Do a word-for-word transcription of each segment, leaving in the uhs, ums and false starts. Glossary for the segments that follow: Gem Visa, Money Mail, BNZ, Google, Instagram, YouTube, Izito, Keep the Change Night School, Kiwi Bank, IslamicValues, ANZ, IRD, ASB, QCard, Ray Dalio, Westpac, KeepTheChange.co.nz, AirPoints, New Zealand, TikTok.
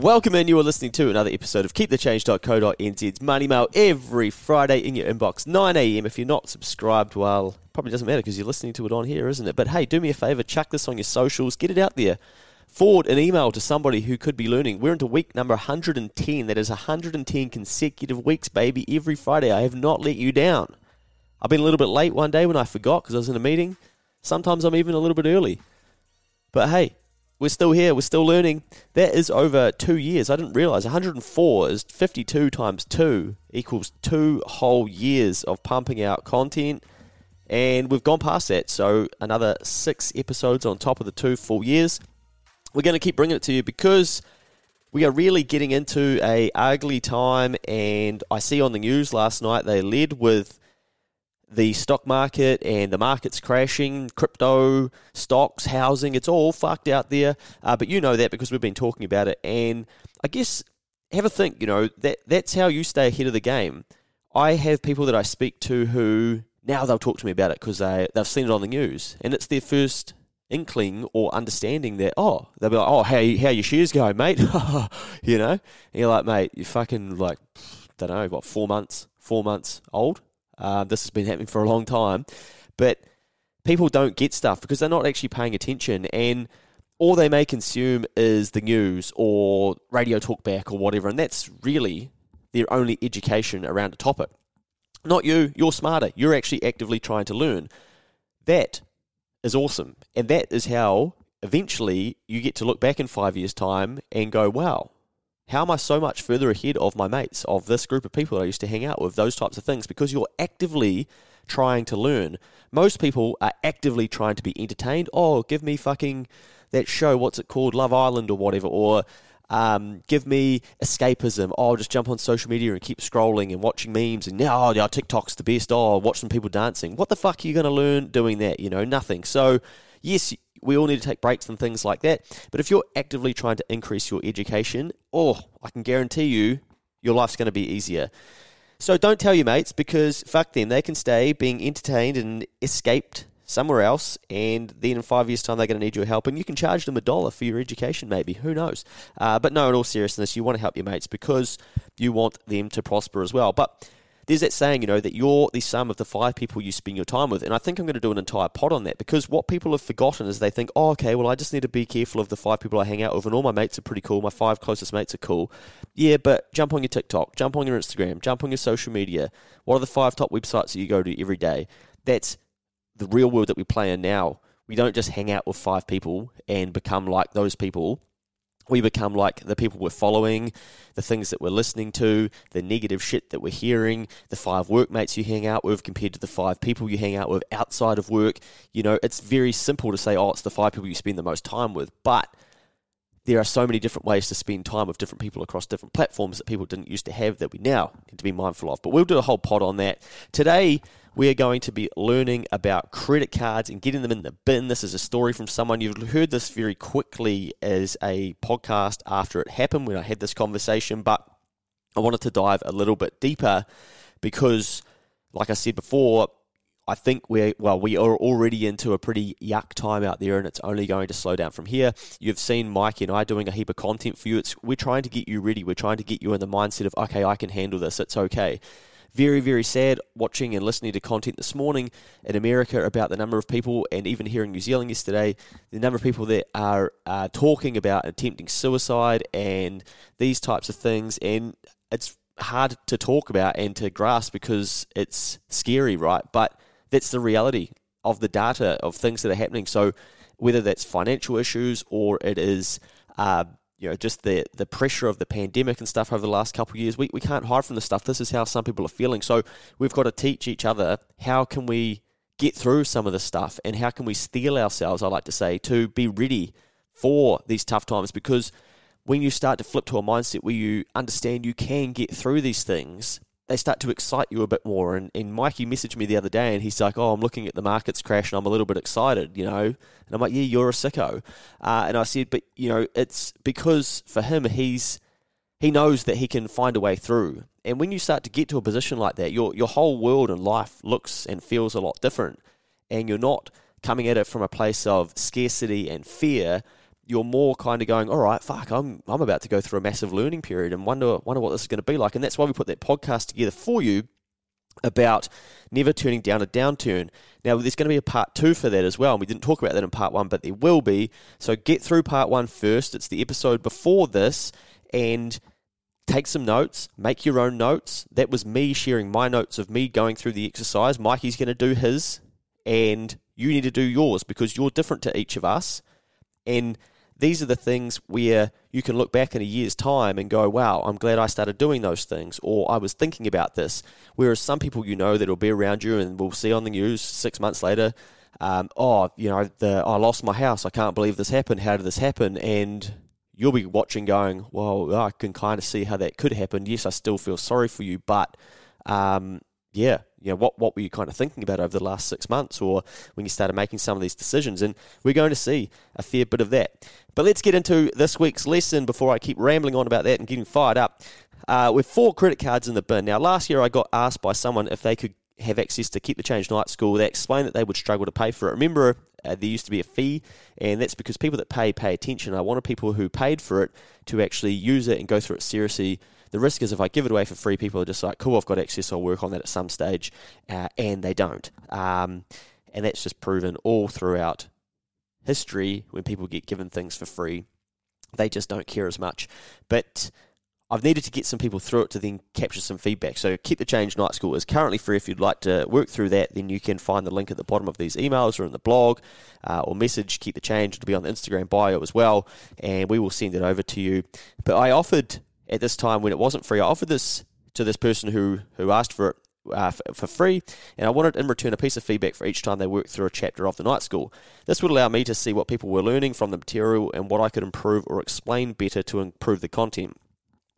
Welcome in. You are listening to another episode of Keep The Change dot co dot n z Money Mail every Friday in your inbox, nine a.m. If you're not subscribed, well, probably doesn't matter because you're listening to it on here, isn't it? But hey, do me a favour, chuck this on your socials, get it out there. Forward an email to somebody who could be learning. We're into week number one hundred ten. That is one hundred ten consecutive weeks, baby, every Friday. I have not let you down. I've been a little bit late one day when I forgot because I was in a meeting. Sometimes I'm even a little bit early. But hey, we're still here. We're still learning. That is over two years. I didn't realise. one hundred four is fifty-two times two equals two whole years of pumping out content. And we've gone past that. So another six episodes on top of the two full years. We're going to keep bringing it to you because we are really getting into a ugly time, and I see on the news last night they led with the stock market and the market's crashing, crypto, stocks, housing, it's all fucked out there, uh, but you know that because we've been talking about it, and I guess have a think, you know, that that's how you stay ahead of the game. I have people that I speak to who, now they'll talk to me about it because they, they've seen it on the news, and it's their first inkling or understanding that, oh, they'll be like, oh, how how your shares going, mate? You know? And you're like, mate, you're fucking like, don't know, what, four months, four months old? Uh, this has been happening for a long time. But people don't get stuff because they're not actually paying attention, and all they may consume is the news or radio talkback or whatever, and that's really their only education around a topic. Not you, you're smarter. You're actually actively trying to learn. That is awesome, and that is how eventually you get to look back in five years' time and go, wow, how am I so much further ahead of my mates, of this group of people that I used to hang out with, those types of things, because you're actively trying to learn. Most people are actively trying to be entertained. Oh, give me fucking that show, what's it called, Love Island or whatever, or um, give me escapism. Oh, I'll just jump on social media and keep scrolling and watching memes, and now oh, yeah, TikTok's the best. Oh, watch some people dancing. What the fuck are you going to learn doing that? You know, nothing. So yes, we all need to take breaks and things like that. But if you're actively trying to increase your education, oh, I can guarantee you your life's going to be easier. So don't tell your mates, because fuck them. They can stay being entertained and escaped somewhere else, and then in five years' time they're going to need your help, and you can charge them a dollar for your education maybe. Who knows? Uh, but no, in all seriousness, you want to help your mates because you want them to prosper as well. But there's that saying, you know, that you're the sum of the five people you spend your time with. And I think I'm going to do an entire pod on that, because what people have forgotten is they think, oh, okay, well, I just need to be careful of the five people I hang out with, and all my mates are pretty cool. My five closest mates are cool. Yeah, but jump on your TikTok, jump on your Instagram, jump on your social media. What are the five top websites that you go to every day? That's the real world that we play in now. We don't just hang out with five people and become like those people. We become like the people we're following, the things that we're listening to, the negative shit that we're hearing, the five workmates you hang out with compared to the five people you hang out with outside of work. You know, it's very simple to say, oh, it's the five people you spend the most time with, but there are so many different ways to spend time with different people across different platforms that people didn't used to have that we now need to be mindful of. But we'll do a whole pod on that. Today, we are going to be learning about credit cards and getting them in the bin. This is a story from someone. You've heard this very quickly as a podcast after it happened when I had this conversation, but I wanted to dive a little bit deeper because, like I said before, I think we're, well, we are already into a pretty yuck time out there, and it's only going to slow down from here. You've seen Mikey and I doing a heap of content for you. It's, we're trying to get you ready. We're trying to get you in the mindset of, okay, I can handle this. It's okay. Very, very sad watching and listening to content this morning in America about the number of people, and even here in New Zealand yesterday, the number of people that are uh, talking about attempting suicide and these types of things. And it's hard to talk about and to grasp because it's scary, right? But that's the reality of the data of things that are happening. So whether that's financial issues or it is uh, you know, just the the pressure of the pandemic and stuff over the last couple of years, we, we can't hide from the stuff. This is how some people are feeling. So we've got to teach each other how can we get through some of this stuff, and how can we steel ourselves, I like to say, to be ready for these tough times. Because when you start to flip to a mindset where you understand you can get through these things, they start to excite you a bit more. And, and Mikey messaged me the other day, and he's like, oh, I'm looking at the markets crash and I'm a little bit excited, you know. And I'm like, yeah, you're a sicko. Uh, and I said, but, you know, it's because for him, he's he knows that he can find a way through. And when you start to get to a position like that, your your whole world and life looks and feels a lot different. And you're not coming at it from a place of scarcity and fear. you're more kind of going, all right, fuck, I'm I'm about to go through a massive learning period and wonder wonder what this is going to be like. And that's why we put that podcast together for you about never turning down a downturn. Now, there's going to be a part two for that as well, and we didn't talk about that in part one, but there will be. So get through part one first. It's the episode before this, and take some notes, make your own notes. That was me sharing my notes of me going through the exercise. Mikey's going to do his, and you need to do yours because you're different to each of us. And these are the things where you can look back in a year's time and go, wow, I'm glad I started doing those things, or I was thinking about this. Whereas some people you know that will be around you and we'll see on the news six months later, um, oh, you know, the, I lost my house. I can't believe this happened. How did this happen? And you'll be watching going, well, I can kind of see how that could happen. Yes, I still feel sorry for you, but um, yeah, you know, what, what were you kind of thinking about over the last six months or when you started making some of these decisions? And we're going to see a fair bit of that. But let's get into this week's lesson before I keep rambling on about that and getting fired up. Uh, with four credit cards in the bin. Now, last year I got asked by someone if they could have access to Keep the Change Night School. They explained that they would struggle to pay for it. Remember, uh, there used to be a fee, and that's because people that pay, pay attention. I wanted people who paid for it to actually use it and go through it seriously. The risk is if I give it away for free, people are just like, cool, I've got access, I'll work on that at some stage, uh, and they don't. Um, and that's just proven all throughout history when people get given things for free. They just don't care as much. But I've needed to get some people through it to then capture some feedback. So Keep the Change Night School is currently free. If you'd like to work through that, then you can find the link at the bottom of these emails or in the blog, uh, or message Keep the Change. It'll be on the Instagram bio as well, and we will send it over to you. But I offered at this time when it wasn't free, I offered this to this person who, who asked for it uh, for, for free, and I wanted in return a piece of feedback for each time they worked through a chapter of the night school. This would allow me to see what people were learning from the material and what I could improve or explain better to improve the content.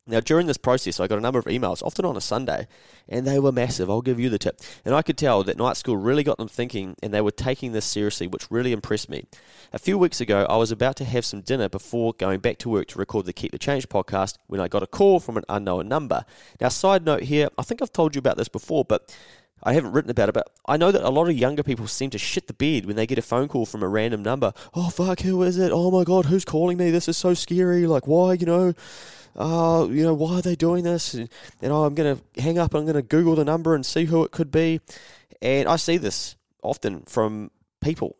Now, during this process, I got a number of emails, often on a Sunday, and they were massive. I'll give you the tip. And I could tell that night school really got them thinking, and they were taking this seriously, which really impressed me. A few weeks ago, I was about to have some dinner before going back to work to record the Keep the Change podcast when I got a call from an unknown number. Now, side note here, I think I've told you about this before, but I haven't written about it, but I know that a lot of younger people seem to shit the bed when they get a phone call from a random number. Oh, fuck, who is it? Oh, my God, who's calling me? This is so scary. Like, why, you know... oh, uh, you know, why are they doing this? And, and oh, I'm going to hang up and I'm going to Google the number and see who it could be. And I see this often from people.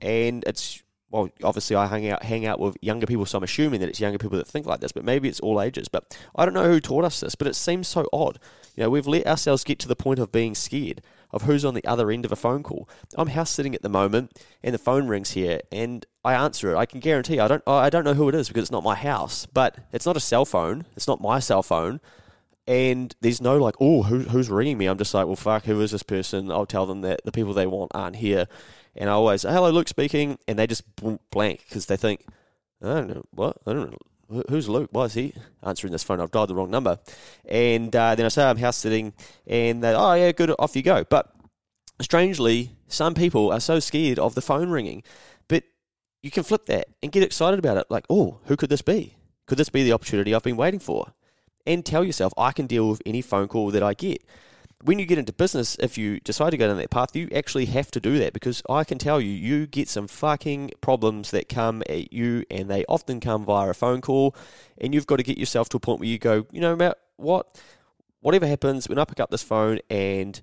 And it's, well, obviously I hang out hang out with younger people, so I'm assuming that it's younger people that think like this, but maybe it's all ages. But I don't know who taught us this, but it seems so odd. You know, we've let ourselves get to the point of being scared of who's on the other end of a phone call. I'm house sitting at the moment, and the phone rings here, and I answer it. I can guarantee I don't I don't know who it is because it's not my house, but it's not a cell phone. It's not my cell phone, and there's no like, oh, who, who's ringing me? I'm just like, well, fuck, who is this person? I'll tell them that the people they want aren't here, and I always, hello, Luke speaking, and they just blank because they think, I don't know, what? I don't know. Who's Luke? Why is he answering this phone? I've dialed the wrong number. And uh, then I say I'm house sitting, and they, oh, yeah, good, off you go. But strangely, some people are so scared of the phone ringing. But you can flip that and get excited about it. Like, oh, who could this be? Could this be the opportunity I've been waiting for? And tell yourself, I can deal with any phone call that I get. When you get into business, if you decide to go down that path, you actually have to do that because I can tell you, you get some fucking problems that come at you, and they often come via a phone call, and you've got to get yourself to a point where you go, you know, Matt, what, whatever happens, when I pick up this phone and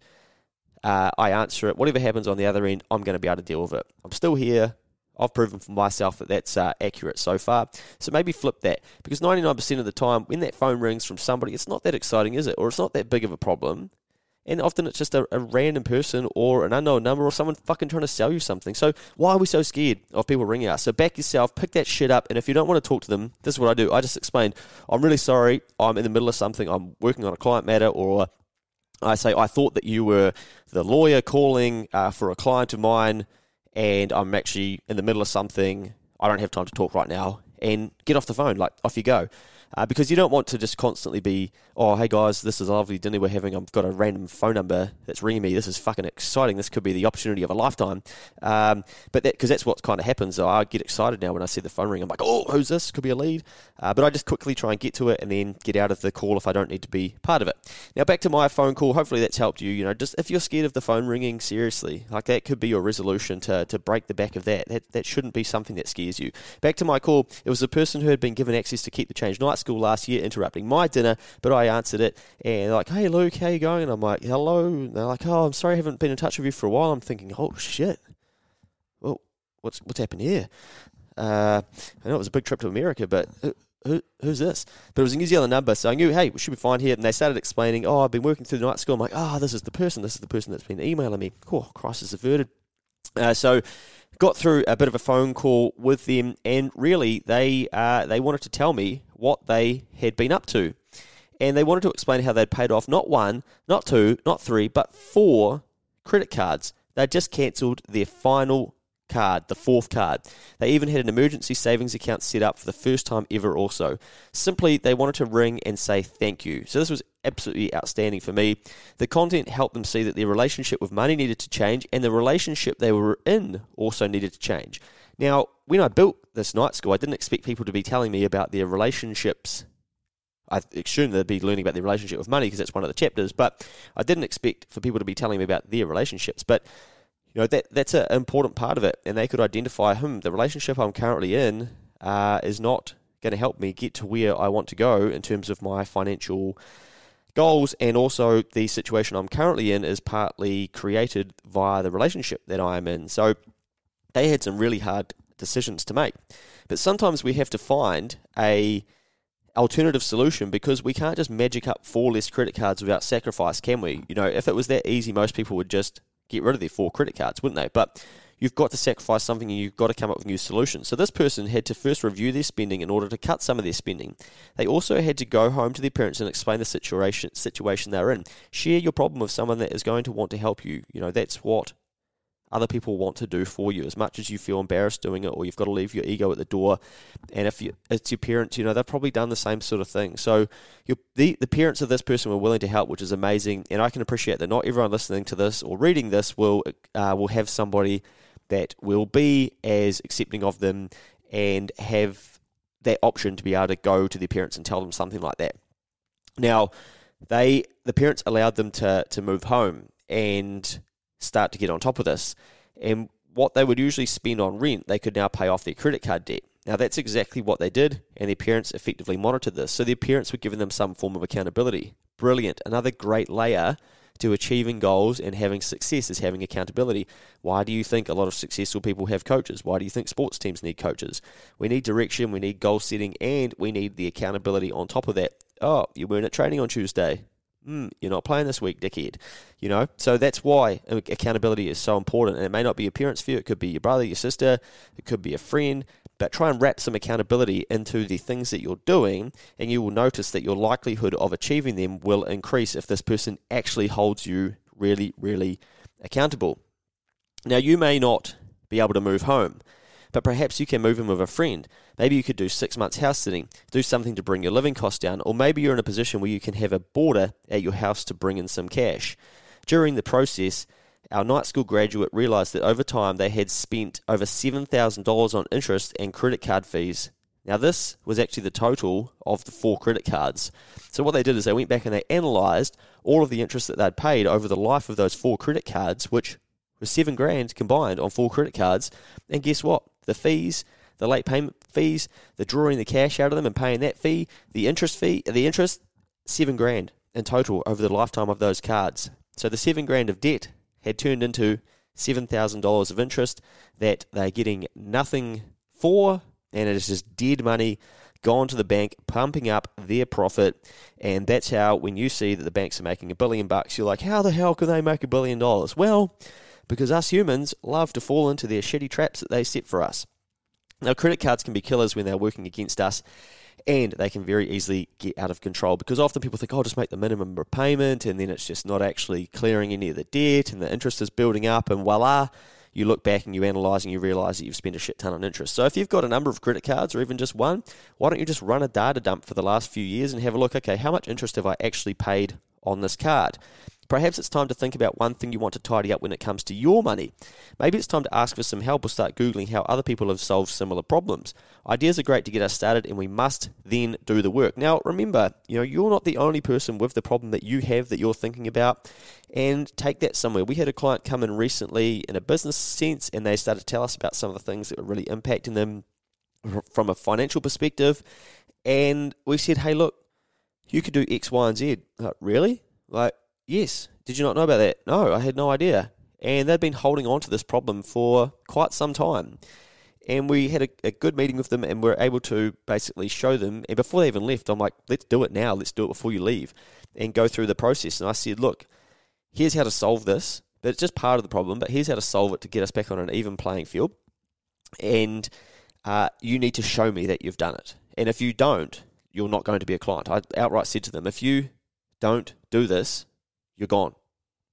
uh, I answer it, whatever happens on the other end, I'm going to be able to deal with it. I'm still here. I've proven for myself that that's uh, accurate so far. So maybe flip that, because ninety-nine percent of the time when that phone rings from somebody, it's not that exciting, is it? Or it's not that big of a problem. And often it's just a, a random person or an unknown number or someone fucking trying to sell you something. So why are we so scared of people ringing us? So back yourself, pick that shit up, and if you don't want to talk to them, this is what I do. I just explain, I'm really sorry, I'm in the middle of something, I'm working on a client matter, or I say, I thought that you were the lawyer calling uh, for a client of mine, and I'm actually in the middle of something, I don't have time to talk right now, and get off the phone, like, off you go. uh, because you don't want to just constantly be, oh, hey guys, this is a lovely dinner we're having. I've got a random phone number that's ringing me. This is fucking exciting. This could be the opportunity of a lifetime. Um, but that, because that's what kind of happens. So I get excited now when I see the phone ring. I'm like, oh, who's this? Could be a lead. Uh, but I just quickly try and get to it and then get out of the call if I don't need to be part of it. Now back to my phone call. Hopefully that's helped you. You know, just if you're scared of the phone ringing, seriously, like that could be your resolution to to break the back of that. That that shouldn't be something that scares you. Back to my call. It was a person who had been given access to Keep the Change Night School last year interrupting my dinner, but I answered it and like, hey Luke, how you going? And I'm like, hello. And they're like, oh, I'm sorry, I haven't been in touch with you for a while. I'm thinking, oh shit. Well, what's what's happened here? Uh, I know it was a big trip to America, but who, who, who's this? But it was a New Zealand number, so I knew, hey, we should be fine here. And they started explaining, oh, I've been working through the night school. I'm like, oh, this is the person. This is the person that's been emailing me. Oh, crisis averted. Uh, so got through a bit of a phone call with them, and really they uh, they wanted to tell me what they had been up to. And they wanted to explain how they'd paid off not one, not two, not three, but four credit cards. They just cancelled their final card, the fourth card. They even had an emergency savings account set up for the first time ever also. Simply, they wanted to ring and say thank you. So this was absolutely outstanding for me. The content helped them see that their relationship with money needed to change, and the relationship they were in also needed to change. Now, when I built this night school, I didn't expect people to be telling me about their relationships. I assume they'd be learning about their relationship with money because that's one of the chapters, but I didn't expect for people to be telling me about their relationships. But you know, that that's an important part of it, and they could identify, hmm, the relationship I'm currently in uh, is not going to help me get to where I want to go in terms of my financial goals, and also the situation I'm currently in is partly created via the relationship that I'm in. So they had some really hard decisions to make. But sometimes we have to find a alternative solution, because we can't just magic up four less credit cards without sacrifice, can we? You know, if it was that easy, most people would just get rid of their four credit cards, wouldn't they? But you've got to sacrifice something, and you've got to come up with new solutions. So this person had to first review their spending in order to cut some of their spending. They also had to go home to their parents and explain the situation situation they're in. Share your problem with someone that is going to want to help you. You know, that's what other people want to do for you. As much as you feel embarrassed doing it, or you've got to leave your ego at the door, and if you, it's your parents, you know, they've probably done the same sort of thing. So you're, the, the parents of this person were willing to help, which is amazing, and I can appreciate that not everyone listening to this or reading this will uh, will have somebody that will be as accepting of them and have that option to be able to go to their parents and tell them something like that. Now, they the parents allowed them to to move home and start to get on top of this, and what they would usually spend on rent, they could now pay off their credit card debt. Now that's exactly what they did, and their parents effectively monitored this, so their parents were giving them some form of accountability. Brilliant, another great layer to achieving goals and having success is having accountability. Why do you think a lot of successful people have coaches? Why do you think sports teams need coaches? We need direction, we need goal setting, and we need the accountability on top of that. Oh, you weren't at training on Tuesday. Mm, you're not playing this week, dickhead. You know, so that's why accountability is so important. And it may not be your parents' view; it could be your brother, your sister, it could be a friend. But try and wrap some accountability into the things that you're doing, and you will notice that your likelihood of achieving them will increase if this person actually holds you really, really accountable. Now, you may not be able to move home, but perhaps you can move in with a friend. Maybe you could do six months house sitting, do something to bring your living costs down, or maybe you're in a position where you can have a boarder at your house to bring in some cash. During the process, our night school graduate realised that over time they had spent over seven thousand dollars on interest and credit card fees. Now this was actually the total of the four credit cards. So what they did is they went back and they analysed all of the interest that they'd paid over the life of those four credit cards, which was seven grand combined on four credit cards, and guess what? The fees, the late payment fees, the drawing the cash out of them and paying that fee, the interest fee, the interest, seven grand in total over the lifetime of those cards. So the seven grand of debt had turned into seven thousand dollars of interest that they're getting nothing for, and it is just dead money gone to the bank, pumping up their profit. And that's how, when you see that the banks are making a billion bucks, you're like, how the hell can they make a billion dollars? Well, because us humans love to fall into their shitty traps that they set for us. Now, credit cards can be killers when they're working against us, and they can very easily get out of control, because often people think, oh, just make the minimum repayment, and then it's just not actually clearing any of the debt, and the interest is building up, and voila, you look back and you analyse and you realise that you've spent a shit ton on interest. So if you've got a number of credit cards or even just one, why don't you just run a data dump for the last few years and have a look, okay, how much interest have I actually paid on this card? Perhaps it's time to think about one thing you want to tidy up when it comes to your money. Maybe it's time to ask for some help or start Googling how other people have solved similar problems. Ideas are great to get us started, and we must then do the work. Now, remember, you know, you're not the only person with the problem that you have that you're thinking about, and take that somewhere. We had a client come in recently in a business sense, and they started to tell us about some of the things that were really impacting them from a financial perspective, and we said, hey, look, you could do X, Y, and Z. Like, really? Like, yes, did you not know about that? No, I had no idea. And they've been holding on to this problem for quite some time. And we had a, a good meeting with them, and we were able to basically show them. And before they even left, I'm like, let's do it now. Let's do it before you leave and go through the process. And I said, look, here's how to solve this. But it's just part of the problem, but here's how to solve it to get us back on an even playing field. And uh, you need to show me that you've done it. And if you don't, you're not going to be a client. I outright said to them, if you don't do this, you're gone.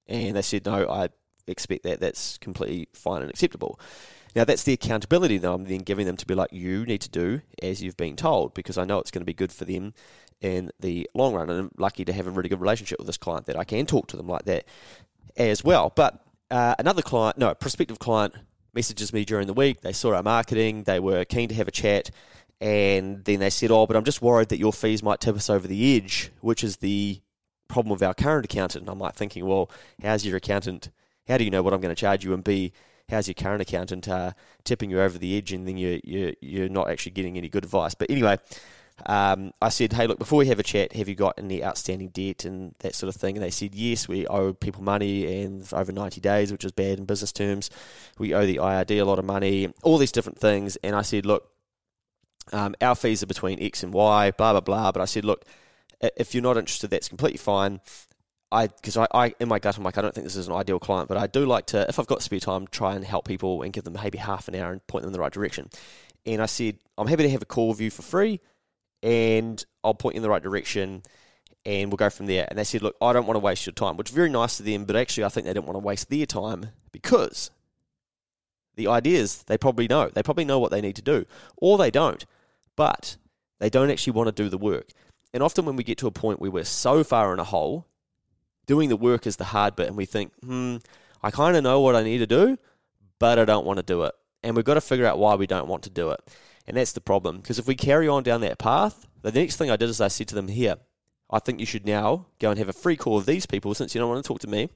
And they said, no, I expect that. That's completely fine and acceptable. Now, that's the accountability that I'm then giving them to be like, you need to do as you've been told, because I know it's going to be good for them in the long run. And I'm lucky to have a really good relationship with this client that I can talk to them like that as well. But uh, another client, no, a prospective client messages me during the week. They saw our marketing. They were keen to have a chat. And then they said, oh, but I'm just worried that your fees might tip us over the edge, which is the problem with our current accountant. And I'm like thinking, well, how's your accountant, how do you know what I'm going to charge you, and B, how's your current accountant uh, tipping you over the edge, and then you, you, you're not actually getting any good advice. But anyway, um, I said, hey, look, before we have a chat, have you got any outstanding debt and that sort of thing? And they said, yes, we owe people money, and over ninety days, which is bad in business terms. We owe the I R D a lot of money, all these different things. And I said, look, um, our fees are between X and Y, blah, blah, blah. But I said, look, if you're not interested, that's completely fine. I because I, I in my gut I'm like, I don't think this is an ideal client, but I do like to, if I've got spare time, try and help people and give them maybe half an hour and point them in the right direction. And I said, I'm happy to have a call with you for free, and I'll point you in the right direction, and we'll go from there. And they said, look, I don't want to waste your time, which is very nice to them, but actually I think they didn't want to waste their time, because the ideas, they probably know. They probably know what they need to do, or they don't, but they don't actually want to do the work. And often when we get to a point where we're so far in a hole, doing the work is the hard bit, and we think, hmm, I kind of know what I need to do, but I don't want to do it. And we've got to figure out why we don't want to do it. And that's the problem, because if we carry on down that path, the next thing I did is I said to them, here, I think you should now go and have a free call with these people, since you don't want to talk to me,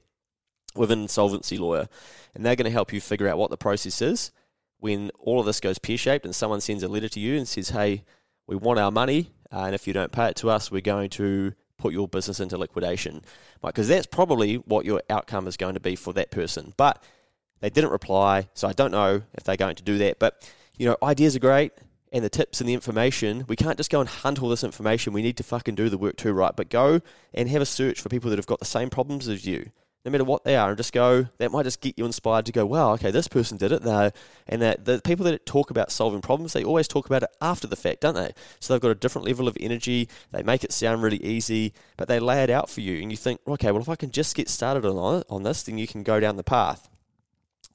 with an insolvency lawyer. And they're going to help you figure out what the process is when all of this goes pear-shaped and someone sends a letter to you and says, hey, we want our money, uh, and if you don't pay it to us, we're going to put your business into liquidation. Because that's probably what your outcome is going to be for that person. But they didn't reply, so I don't know if they're going to do that. But, you know, ideas are great, and the tips and the information, we can't just go and hunt all this information. We need to fucking do the work too, right? But go and have a search for people that have got the same problems as you, no matter what they are, and just go, that might just get you inspired to go, wow, okay, this person did it, though. And that the people that talk about solving problems, they always talk about it after the fact, don't they? So they've got a different level of energy, they make it sound really easy, but they lay it out for you, and you think, okay, well, if I can just get started on, on this, then you can go down the path.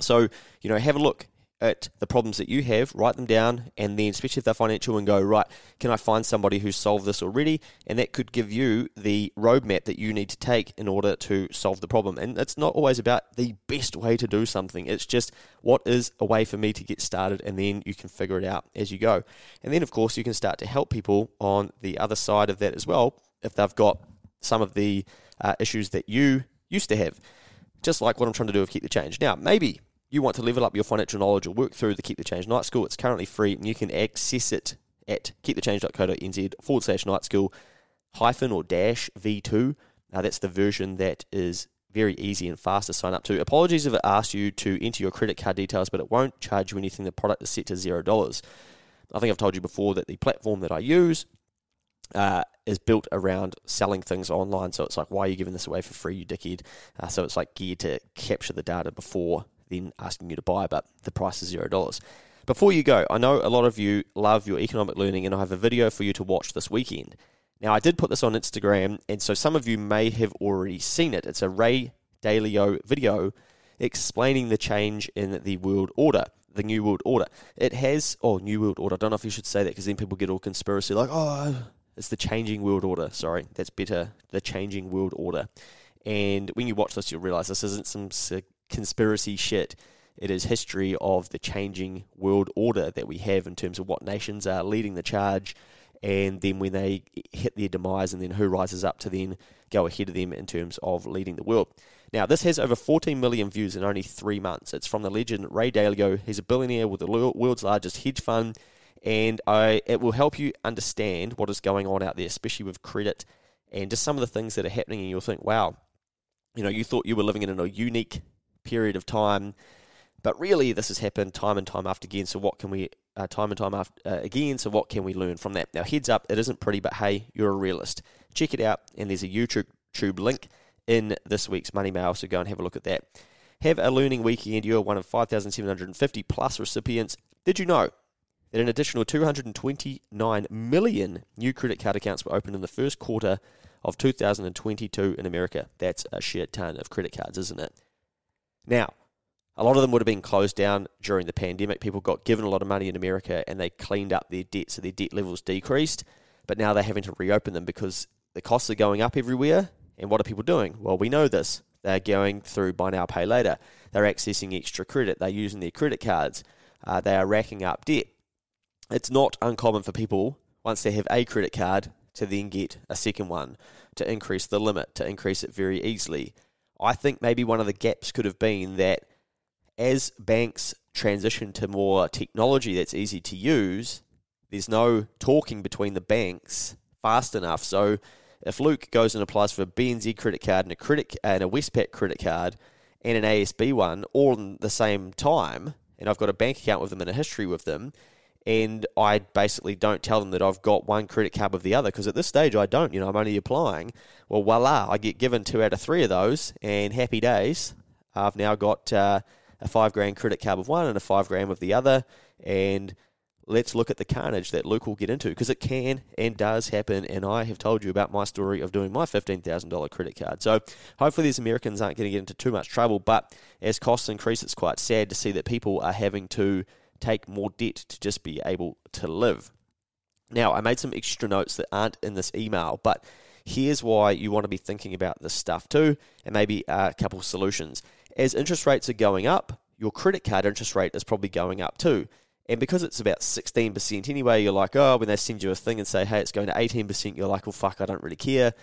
So, you know, have a look at the problems that you have, write them down, and then, especially if they're financial, and go, right, can I find somebody who's solved this already? And that could give you the roadmap that you need to take in order to solve the problem. And it's not always about the best way to do something. It's just, what is a way for me to get started? And then you can figure it out as you go. And then, of course, you can start to help people on the other side of that as well, if they've got some of the uh, issues that you used to have, just like what I'm trying to do with Keep the Change. Now, maybe you want to level up your financial knowledge or work through the Keep the Change Night School. It's currently free, and you can access it at keep the change dot co dot n z forward slash night school hyphen or dash v two. Now, that's the version that is very easy and fast to sign up to. Apologies if it asks you to enter your credit card details, but it won't charge you anything. The product is set to zero dollars. I think I've told you before that the platform that I use uh, is built around selling things online. So it's like, why are you giving this away for free, you dickhead? Uh, so it's like geared to capture the data before then asking you to buy, but the price is zero dollars. Before you go, I know a lot of you love your economic learning, and I have a video for you to watch this weekend. Now, I did put this on Instagram, and so some of you may have already seen it. It's a Ray Dalio video, explaining the change in the world order. The New World Order. It has, oh, New World Order. I don't know if you should say that because then people get all conspiracy, like, oh, it's the changing world order. Sorry, that's better. The changing world order. And when you watch this, you'll realize this isn't some conspiracy shit. It is history of the changing world order that we have in terms of what nations are leading the charge, and then when they hit their demise, and then who rises up to then go ahead of them in terms of leading the world. Now, this has over fourteen million views in only three months. It's from the legend Ray Dalio. He's a billionaire with the world's largest hedge fund, and I, it will help you understand what is going on out there, especially with credit and just some of the things that are happening, and you'll think, wow, you know, you thought you were living in a unique period of time, but really this has happened time and time after again, so what can we... Uh, time and time after, uh, again, so what can we learn from that? Now, heads up, it isn't pretty, but hey, you're a realist. Check it out, and there's a YouTube link in this week's Money Mail, so go and have a look at that. Have a learning weekend. You're one of five thousand seven hundred fifty plus recipients. Did you know that an additional two hundred twenty-nine million new credit card accounts were opened in the first quarter of two thousand twenty-two in America? That's a shit ton of credit cards, isn't it? Now, a lot of them would have been closed down during the pandemic. People got given a lot of money in America and they cleaned up their debt, so their debt levels decreased. But now they're having to reopen them because the costs are going up everywhere. And what are people doing? Well, we know this. They're going through buy now, pay later. They're accessing extra credit. They're using their credit cards. Uh, they are racking up debt. It's not uncommon for people, once they have a credit card, to then get a second one, to increase the limit, to increase it very easily. I think maybe one of the gaps could have been that as banks transition to more technology that's easy to use, there's no talking between the banks fast enough. So if Luke goes and applies for a B N Z credit card and a credit and a Westpac credit card and an A S B one all in the same time, and I've got a bank account with them and a history with them, and I basically don't tell them that I've got one credit card with the other, because at this stage I don't, you know, I'm only applying. Well, voila, I get given two out of three of those, and happy days. I've now got... Uh, a five grand credit card with one and a five grand with the other, and let's look at the carnage that Luke will get into, because it can and does happen, and I have told you about my story of doing my fifteen thousand dollars credit card. So hopefully these Americans aren't going to get into too much trouble, but as costs increase, it's quite sad to see that people are having to take more debt to just be able to live. Now, I made some extra notes that aren't in this email, but here's why you want to be thinking about this stuff too, and maybe a couple solutions. As interest rates are going up, your credit card interest rate is probably going up too. And because it's about sixteen percent anyway, you're like, oh, when they send you a thing and say, hey, it's going to eighteen percent, you're like, well, fuck, I don't really care.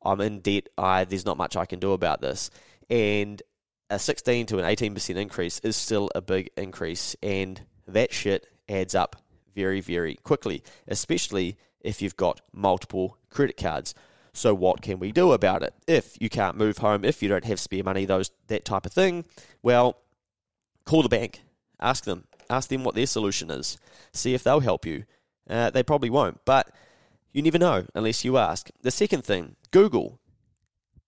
I'm in debt. I, there's not much I can do about this. And a sixteen to an eighteen percent increase is still a big increase. And that shit adds up very, very quickly, especially if you've got multiple credit cards. So what can we do about it? If you can't move home, if you don't have spare money, those that type of thing, well, call the bank. Ask them. Ask them what their solution is. See if they'll help you. Uh, they probably won't, but you never know unless you ask. The second thing, Google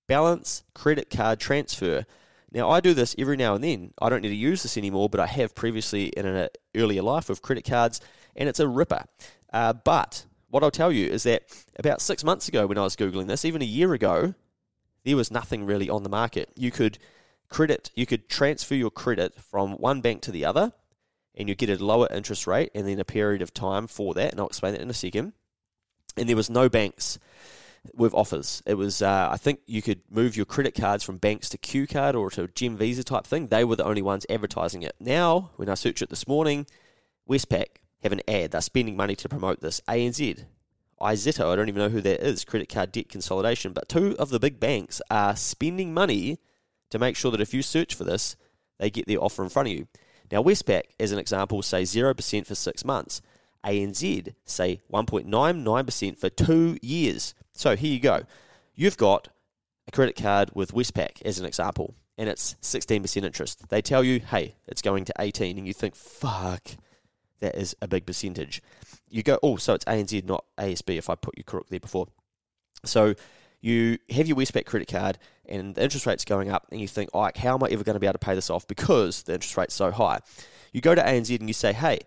balance credit card transfer. Now, I do this every now and then. I don't need to use this anymore, but I have previously in an earlier life with credit cards, and it's a ripper. Uh, but... What I'll tell you is that about six months ago when I was Googling this, even a year ago, there was nothing really on the market. You could credit, you could transfer your credit from one bank to the other, and you get a lower interest rate and then a period of time for that, and I'll explain that in a second. And there was no banks with offers. It was, uh, I think you could move your credit cards from banks to QCard or to a Gem Visa type thing. They were the only ones advertising it. Now, when I search it this morning, Westpac have an ad. They're spending money to promote this. A N Z, Izito, I don't even know who that is, credit card debt consolidation, but two of the big banks are spending money to make sure that if you search for this, they get their offer in front of you. Now, Westpac, as an example, say zero percent for six months. A N Z, say one point nine nine percent for two years. So here you go. You've got a credit card with Westpac, as an example, and it's sixteen percent interest. They tell you, hey, it's going to eighteen, and you think, fuck, that is a big percentage. You go, oh, so it's A N Z, not A S B, if I put you correctly before. So you have your Westpac credit card, and the interest rate's going up, and you think, oh, how am I ever going to be able to pay this off because the interest rate's so high? You go to A N Z and you say, hey,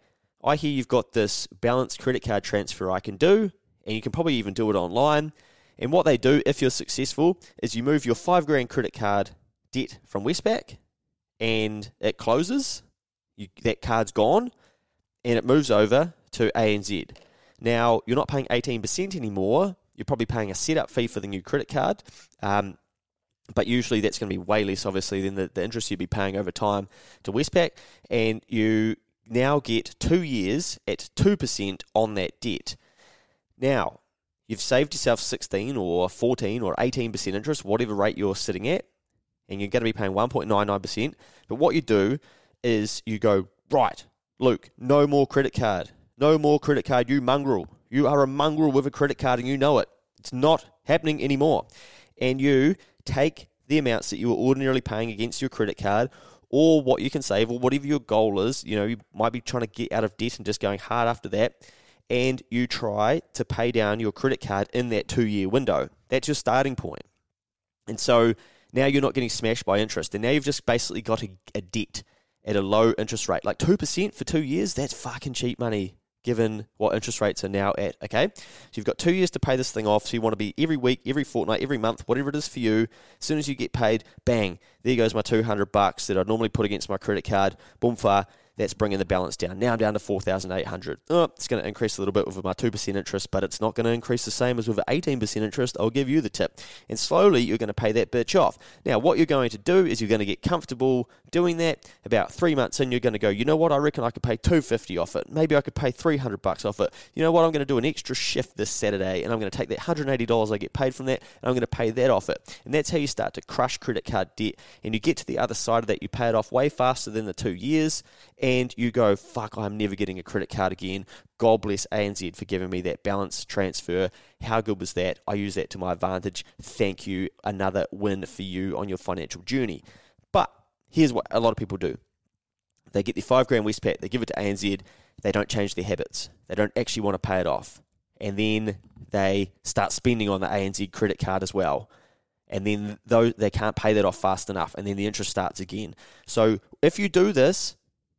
I hear you've got this balanced credit card transfer I can do, and you can probably even do it online. And what they do, if you're successful, is you move your five grand credit card debt from Westpac and it closes, you, that card's gone, and it moves over to A N Z. Now, you're not paying eighteen percent anymore. You're probably paying a setup fee for the new credit card, um, but usually that's going to be way less, obviously, than the, the interest you'd be paying over time to Westpac, and you now get two years at two percent on that debt. Now, you've saved yourself sixteen or fourteen or eighteen percent interest, whatever rate you're sitting at, and you're going to be paying one point nine nine percent, but what you do is you go, right, Luke, no more credit card. No more credit card, you mongrel. You are a mongrel with a credit card and you know it. It's not happening anymore. And you take the amounts that you were ordinarily paying against your credit card or what you can save or whatever your goal is. You know, you might be trying to get out of debt and just going hard after that. And you try to pay down your credit card in that two-year window. That's your starting point. And so now you're not getting smashed by interest. And now you've just basically got a, a debt at a low interest rate. Like two percent for two years, that's fucking cheap money, given what interest rates are now at, okay? So you've got two years to pay this thing off, so you want to be every week, every fortnight, every month, whatever it is for you. As soon as you get paid, bang, there goes my two hundred bucks that I'd normally put against my credit card, boom, far, that's bringing the balance down. Now I'm down to four thousand eight hundred dollars. Oh, it's going to increase a little bit with my two percent interest, but it's not going to increase the same as with eighteen percent interest. I'll give you the tip. And slowly, you're going to pay that bitch off. Now, what you're going to do is you're going to get comfortable doing that. About three months in, you're going to go, you know what, I reckon I could pay two hundred fifty dollars off it. Maybe I could pay three hundred bucks off it. You know what, I'm going to do an extra shift this Saturday, and I'm going to take that one hundred eighty dollars I get paid from that, and I'm going to pay that off it. And that's how you start to crush credit card debt. And you get to the other side of that, you pay it off way faster than the two years, and you go, fuck, I'm never getting a credit card again. God bless A N Z for giving me that balance transfer. How good was that? I use that to my advantage. Thank you. Another win for you on your financial journey. But here's what a lot of people do. They get their five grand Westpac, they give it to A N Z, they don't change their habits. They don't actually want to pay it off. And then they start spending on the A N Z credit card as well. And then though they can't pay that off fast enough, and then the interest starts again. So if you do this,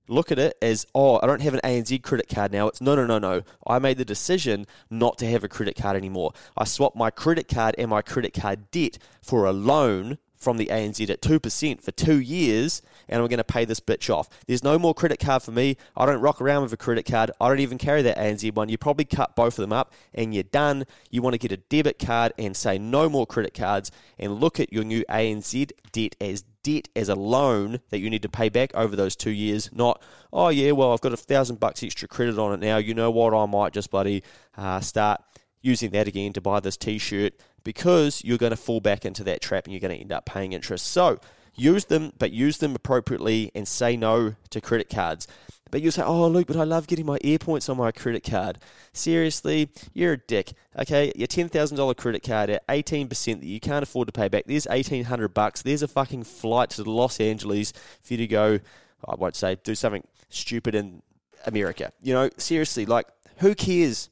look at it as, oh, I don't have an A N Z credit card now. It's no, no, no, no. I made the decision not to have a credit card anymore. I swapped my credit card and my credit card debt for a loan from the A N Z at two percent for two years, and I'm going to pay this bitch off. There's no more credit card for me. I don't rock around with a credit card. I don't even carry that A N Z one. You probably cut both of them up, and you're done. You want to get a debit card and say no more credit cards, and look at your new A N Z debt as debt as a loan that you need to pay back over those two years, not, oh, yeah, well, I've got a thousand bucks extra credit on it now. You know what? I might just bloody uh, start using that again to buy this T-shirt, because you're going to fall back into that trap and you're going to end up paying interest. So use them, but use them appropriately and say no to credit cards. But you'll say, oh, Luke, but I love getting my AirPoints on my credit card. Seriously, you're a dick. Okay, your ten thousand dollars credit card at eighteen percent that you can't afford to pay back. There's eighteen hundred bucks. There's a fucking flight to Los Angeles for you to go, I won't say, do something stupid in America. You know, seriously, like, who cares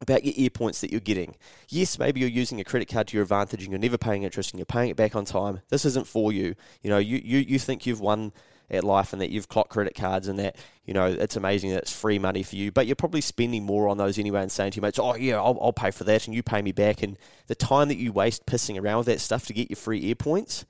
about your AirPoints that you're getting? Yes, maybe you're using a credit card to your advantage and you're never paying interest and you're paying it back on time. This isn't for you. You know, you, you, you think you've won at life and that you've clocked credit cards and that, you know, it's amazing that it's free money for you, but you're probably spending more on those anyway and saying to your mates, oh, yeah, I'll, I'll pay for that and you pay me back. And the time that you waste pissing around with that stuff to get your free AirPoints,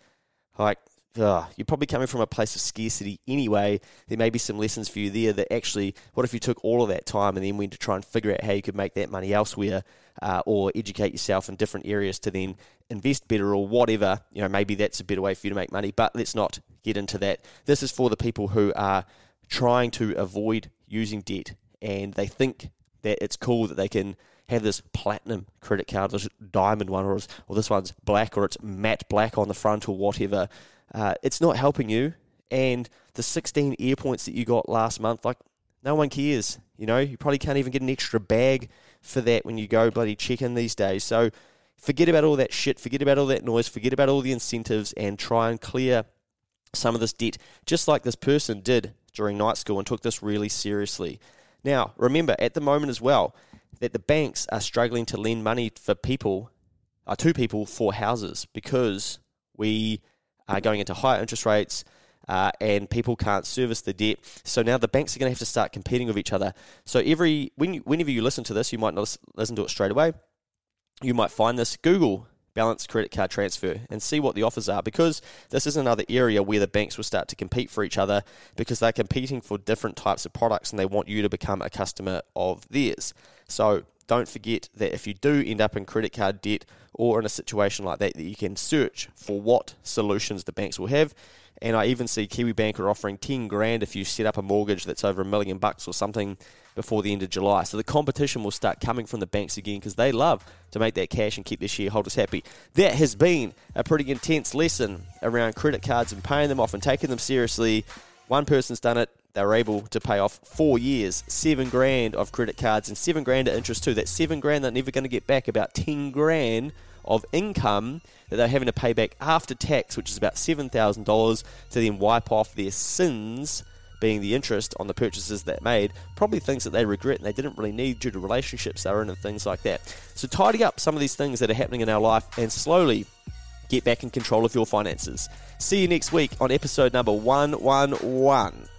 like, ugh, you're probably coming from a place of scarcity anyway. There may be some lessons for you there that actually, what if you took all of that time and then went to try and figure out how you could make that money elsewhere uh, or educate yourself in different areas to then invest better or whatever. You know, maybe that's a better way for you to make money, but let's not get into that. This is for the people who are trying to avoid using debt and they think that it's cool that they can have this platinum credit card, this diamond one, or, or this one's black or it's matte black on the front or whatever. Uh, it's not helping you, and the sixteen AirPoints that you got last month, like, no one cares, you know, you probably can't even get an extra bag for that when you go bloody check in these days, so forget about all that shit, forget about all that noise, forget about all the incentives, and try and clear some of this debt, just like this person did during night school and took this really seriously. Now, remember, at the moment as well, that the banks are struggling to lend money for people, uh, to people for houses, because we are going into higher interest rates uh, and people can't service the debt. So now the banks are going to have to start competing with each other. So every when you, whenever you listen to this, you might not listen to it straight away. You might find this. Google balance credit card transfer and see what the offers are, because this is another area where the banks will start to compete for each other, because they're competing for different types of products and they want you to become a customer of theirs. So don't forget that if you do end up in credit card debt or in a situation like that, that you can search for what solutions the banks will have. And I even see Kiwi Bank are offering ten grand if you set up a mortgage that's over a million bucks or something before the end of July. So the competition will start coming from the banks again, because they love to make that cash and keep their shareholders happy. That has been a pretty intense lesson around credit cards and paying them off and taking them seriously. One person's done it. They were able to pay off four years, seven grand of credit cards, and seven grand of interest too. That's seven grand they're never going to get back, about ten grand of income that they're having to pay back after tax, which is about seven thousand dollars, to then wipe off their sins, being the interest on the purchases that made, probably things that they regret and they didn't really need due to relationships they were in and things like that. So tidy up some of these things that are happening in our life and slowly get back in control of your finances. See you next week on episode number one eleven.